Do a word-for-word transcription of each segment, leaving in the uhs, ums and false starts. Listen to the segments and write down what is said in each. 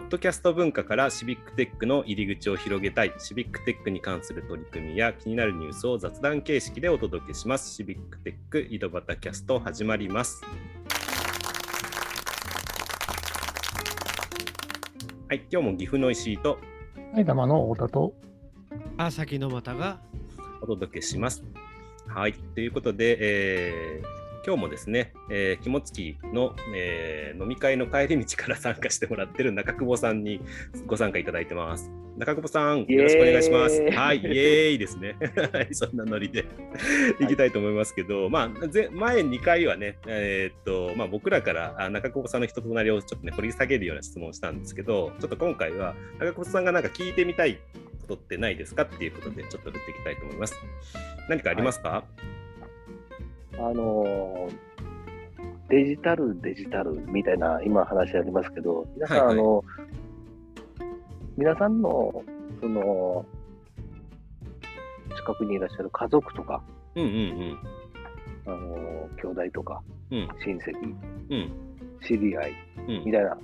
ッドキャスト文化からシビックテックの入り口を広げたい。シビックテックに関する取り組みや気になるニュースを雑談形式でお届けします。シビックテック井戸端キャスト始まります。はい、今日も岐阜の石井と埼玉の太田と川崎の又がお届けします。はい、ということで、えー今日もですね、えー、肝付きの、えー、飲み会の帰り道から参加してもらってる中久保さんにご参加いただいてます。中久保さん、よろしくお願いします。はい、イエーイですねそんなノリでいきたいと思いますけど、はい、まあ、前にかいはね、えーっとまあ、僕らから中久保さんの人となりをちょっと、ね、掘り下げるような質問をしたんですけど、ちょっと今回は中久保さんがなんか聞いてみたいことってないですかっていうことでちょっと振っていきたいと思います。何かありますか？はい、あのデジタルデジタルみたいな今話ありますけど、皆さん、はいはい、あの皆さんのその近くにいらっしゃる家族とか、うんうんうん、あの兄弟とか、うん、親戚、うん、知り合い、うん、みたいな、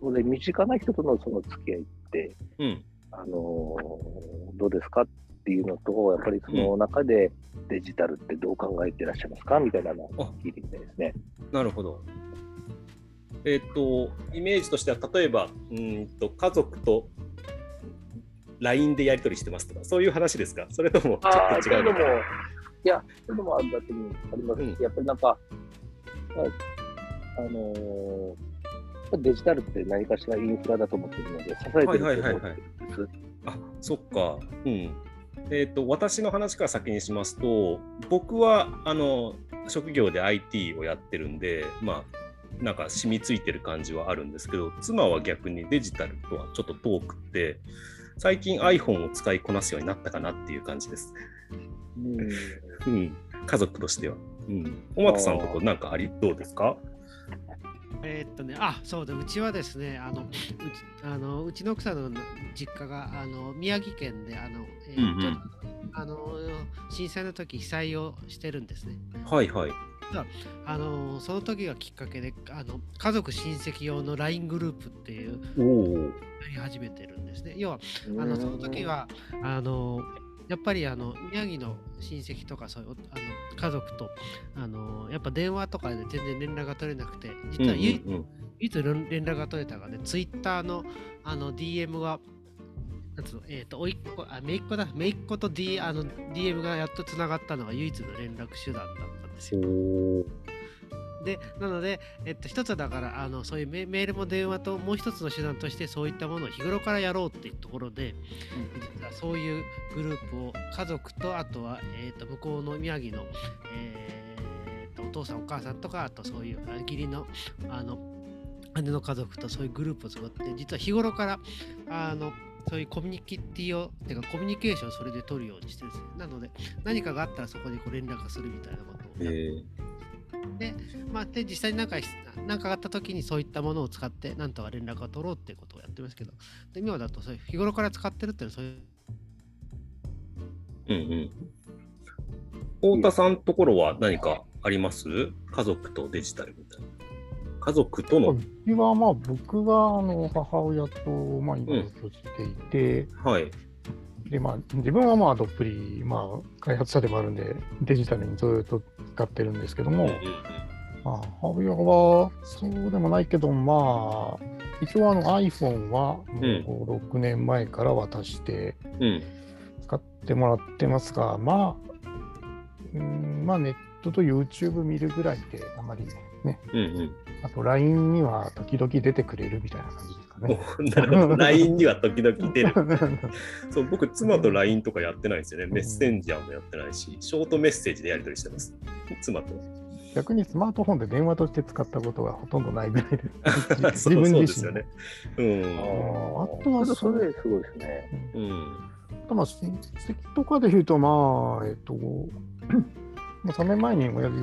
それで身近な人とのその付き合いって、うん、あのどうですか？っていうのと、やっぱりその中でデジタルってどう考えていらっしゃいますかみたいなのを聞いてみたいですね。なるほど。えっと、イメージとしては例えばうんと家族と ライン でやり取りしてますとかそういう話ですか？それともちょっと違うのか？いや、それでもあるだけにありますし、うん、やっぱりなんか、はい、あのー、デジタルって何かしらインフラだと思っているので支えてると思っているんです、はいはいはいはい、あ、そっか、うん、えーと、私の話から先にしますと、僕はあの職業で アイティー をやってるんで、まあ、なんか染みついてる感じはあるんですけど、妻は逆にデジタルとはちょっと遠くって、最近 iPhone を使いこなすようになったかなっていう感じです。うんうん、家族としては。うん、おまたさんとこなんかありどうですか？えーっとね、あ、そうだ、うちはですね、あの う, ちあのうちの奥さんの実家があの宮城県で、あの、えーうんうん、あの震災の時被災をしてるんですね。はいはい。あのその時がきっかけで、あの家族親戚用の ライン グループっていうのをやり始めてるんですね。要はあのその時はあのやっぱりあの宮城の親戚とかそういうあの家族とあのやっぱ電話とかで全然連絡が取れなくて、実は唯一、うんうんうん、唯一連絡が取れたのがね、ツイッターのあの ディーエム がなんつうの、えーと、おいっ子、あ、めいっ子だ、めいっ子と、D、あの ディーエム がやっとつながったのが唯一の連絡手段だったんですよ。でなので、えっと、一つはだからあのそういう メ, メールも電話ともう一つの手段としてそういったものを日頃からやろうっていうところで、うん、そういうグループを家族とあとは、えー、と向こうの宮城の、えー、とお父さんお母さんとかあとそういう義理のあの姉の家族とそういうグループを作って、実は日頃からあのそういうコミュニティをてかコミュニケーションをそれで取るようにしてですね。なので何かがあったらそこにこう連絡するみたいなことをやって、えーでまあ、で実際に何かがあった時にそういったものを使って何とか連絡を取ろうっていうことをやってますけど、で今だとそういう日頃から使ってるっていうのはそういううんうん。太田さんのところは何かあります？家族とデジタルみたいな。家族との。僕はまあ僕はあの母親とまあ同居していて、うん、はい。でまあ、自分はまあどっぷり、まあ、開発者でもあるんでデジタルにずっと使ってるんですけども、まあ、母親はそうでもないけど、まあ一応あの iPhone はもうろくねんまえから渡して使ってもらってますが、まあ、うん、まあネットと YouTube 見るぐらいであまりね、うんうん、あと ライン には時々出てくれるみたいな感じですかね。なるほど、 ライン には時々出るそう、僕妻と ライン とかやってないんですよね、うん、メッセンジャーもやってないし、ショートメッセージでやり取りしてます、妻と。逆にスマートフォンで電話として使ったことがほとんどないぐらいです自分自身そうですよね、うん、あ, あとはそれすごいですね、うんうん、あとまあ親戚とかでいうと、まあえっとさんねんまえに親父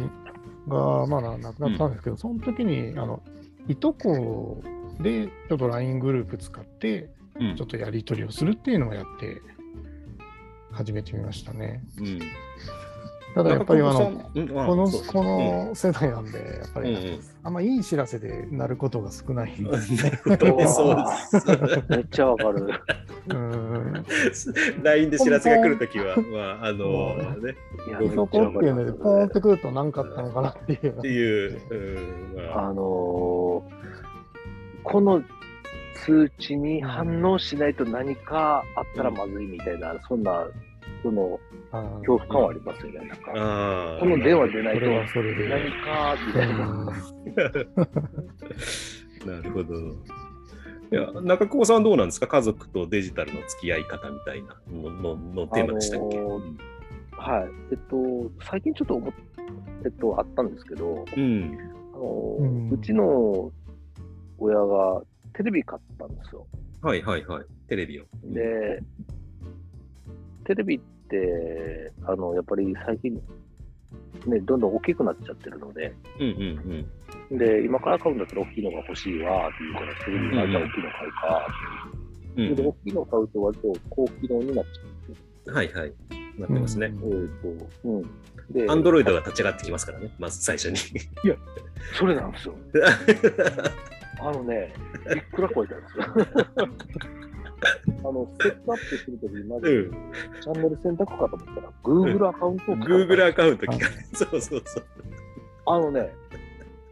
がまあ亡くなったんですけど、うん、その時にあのいとこでちょっと ライン グループ使ってちょっとやり取りをするっていうのをやって始めてみましたね。うん、ただやっぱりあの、うん、この、うん、この世代なんでやっぱり、うん、あんまいい知らせで鳴ることが少ないんです、ね。なるほど、そうです。めっちゃわかる。ライン で知らせが来るときはまああのね、ポンっていうのでポンってくると何かあったのかなっていう。っていう、うん、あのー、この通知に反応しないと何かあったらまずいみたいな、うん、そんな。その恐怖感はありますよね。なんかこの電話出ないと何かみたいな。なるほど。いや、中久保さんどうなんですか、家族とデジタルの付き合い方みたいなの の, のテーマでしたっけ。あのー、はい。えっと最近ちょっと思っえっとあったんですけど、うん、あのーうん、うちの親がテレビ買ったんですよ。はいはいはい。テレビを。で。テレビってあのやっぱり最近、ね、どんどん大きくなっちゃってるので、うんうんうん、で今から買うんだったら大きいのが欲しいわっていうからテレビがじゃあ大きいの買うか、うんうん、で大きいの買うと割と高機能になっちゃう、うん、はいはいなってますね、うんうんで。Android が立ち上がってきますからね、まず最初に。いやそれなんですよ。あのねいくら超えたんですよ。あのセットアップするときにまず、うん、チャンネル選択かと思ったら Google アカウントを聞かれた、Google アカウント聞かれた、そうそうそう、あのね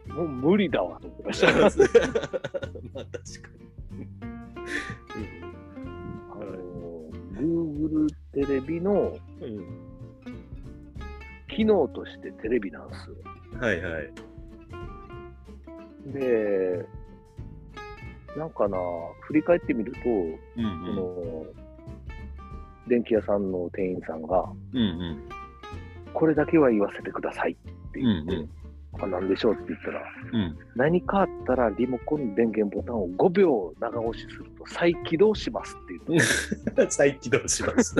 もう無理だわと思ってました。まあ確かに、うん、あの Google テレビの、うん、機能としてテレビなんですよ。はいはい。でなんかな、振り返ってみると、うんうん、その電気屋さんの店員さんが、うんうん、これだけは言わせてくださいって言って、うんうん、何でしょうって言ったら、うん、何かあったらリモコンの電源ボタンをごびょう長押しすると再起動しますって言った。再起動します。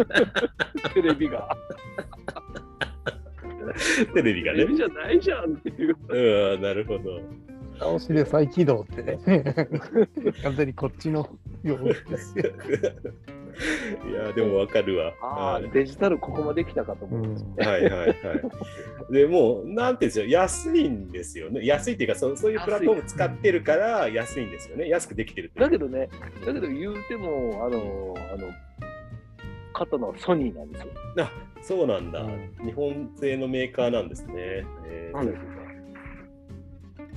テレビがテレビがね、テレビじゃないじゃんっていう。うん、なるほど。倒しで再起動ってね。完全にこっちのようです。いやでもわかるわ。ああ、デジタルここまで来たかと思うんです、ね、うん。はいはいはい。でもうなんていうんですよ、安いんですよね。安いっていうか そ, そういうプラットフォーム使ってるから安いんですよね。安くできてる。だけどね、だけど言うてもあのあの買ったのはソニーなんですよ。あ、そうなんだ、うん。日本製のメーカーなんですね。えー、なんですか。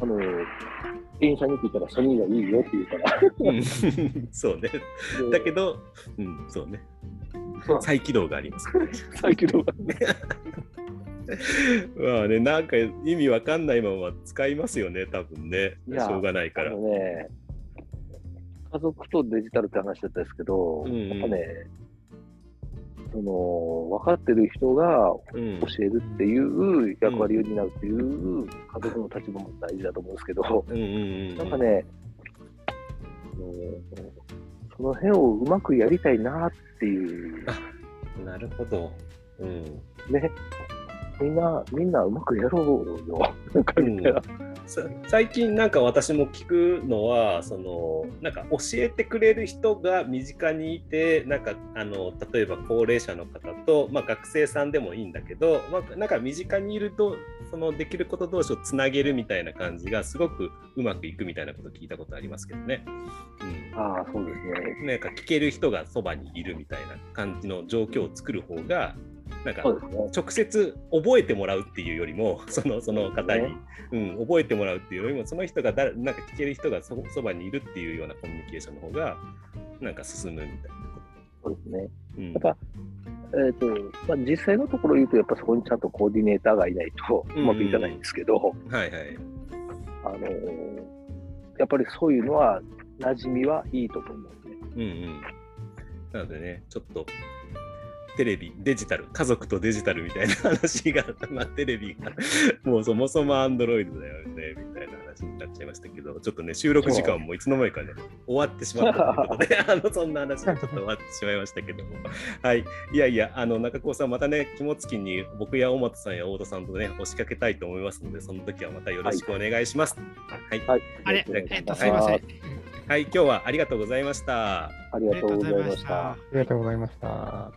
あの店員さんに聞いたらソニーがいいよって言うから、うん、そうね。だけど、うん、そうね。再起動があります、ね。再起動がね。まあね、なんか意味わかんないまま使いますよね、多分ね。しょうがないから。あのね、家族とデジタルって話だったんですけど、うんうん、やっぱね、その分かってる人が教えるっていう役割を担うっていう家族の立場も大事だと思うんですけど、うんうんうん、なんかね、その辺をうまくやりたいなっていう。あ、なるほど、うん、ね、みんなみんなうまくやろうよなんかみたいな、うん、最近なんか私も聞くのは、そのなんか教えてくれる人が身近にいて、なんかあの例えば高齢者の方と、まあ、学生さんでもいいんだけど、まあ、なんか身近にいるとそのできること同士をつなげるみたいな感じがすごくうまくいくみたいなこと聞いたことありますけどね、うん、ああそうですね。なんか聞ける人がそばにいるみたいな感じの状況を作る方がなんか直接覚えてもらうっていうよりも、その、その方に、ね、うん、覚えてもらうっていうよりも、その人がだなんか聞ける人が そ, そばにいるっていうようなコミュニケーションの方がなんか進むみたいな。そうですね、うん、やっぱ、えーとまあ、実際のところ言うとやっぱそこにちゃんとコーディネーターがいないとうまくいかないんですけど、うんうん、はいはい、あのー、やっぱりそういうのは馴染みはいいと思うんですね、うんうん、なのでね、ちょっとテレビ、デジタル、家族とデジタルみたいな話が、まあ、テレビがもうそもそも Android だよねみたいな話になっちゃいましたけど、ちょっとね、収録時間もいつの間にかね終わってしまったということであのそんな話がちょっと終わってしまいましたけども、はい、いやいや、あの中久保さんまたね、肝付きに僕や大本さんや太田さんとね押しかけたいと思いますので、その時はまたよろしくお願いします。はい、はいはい、あれ、えっと、すいません。はい、今日はありがとうございました。ありがとうございました。ありがとうございました。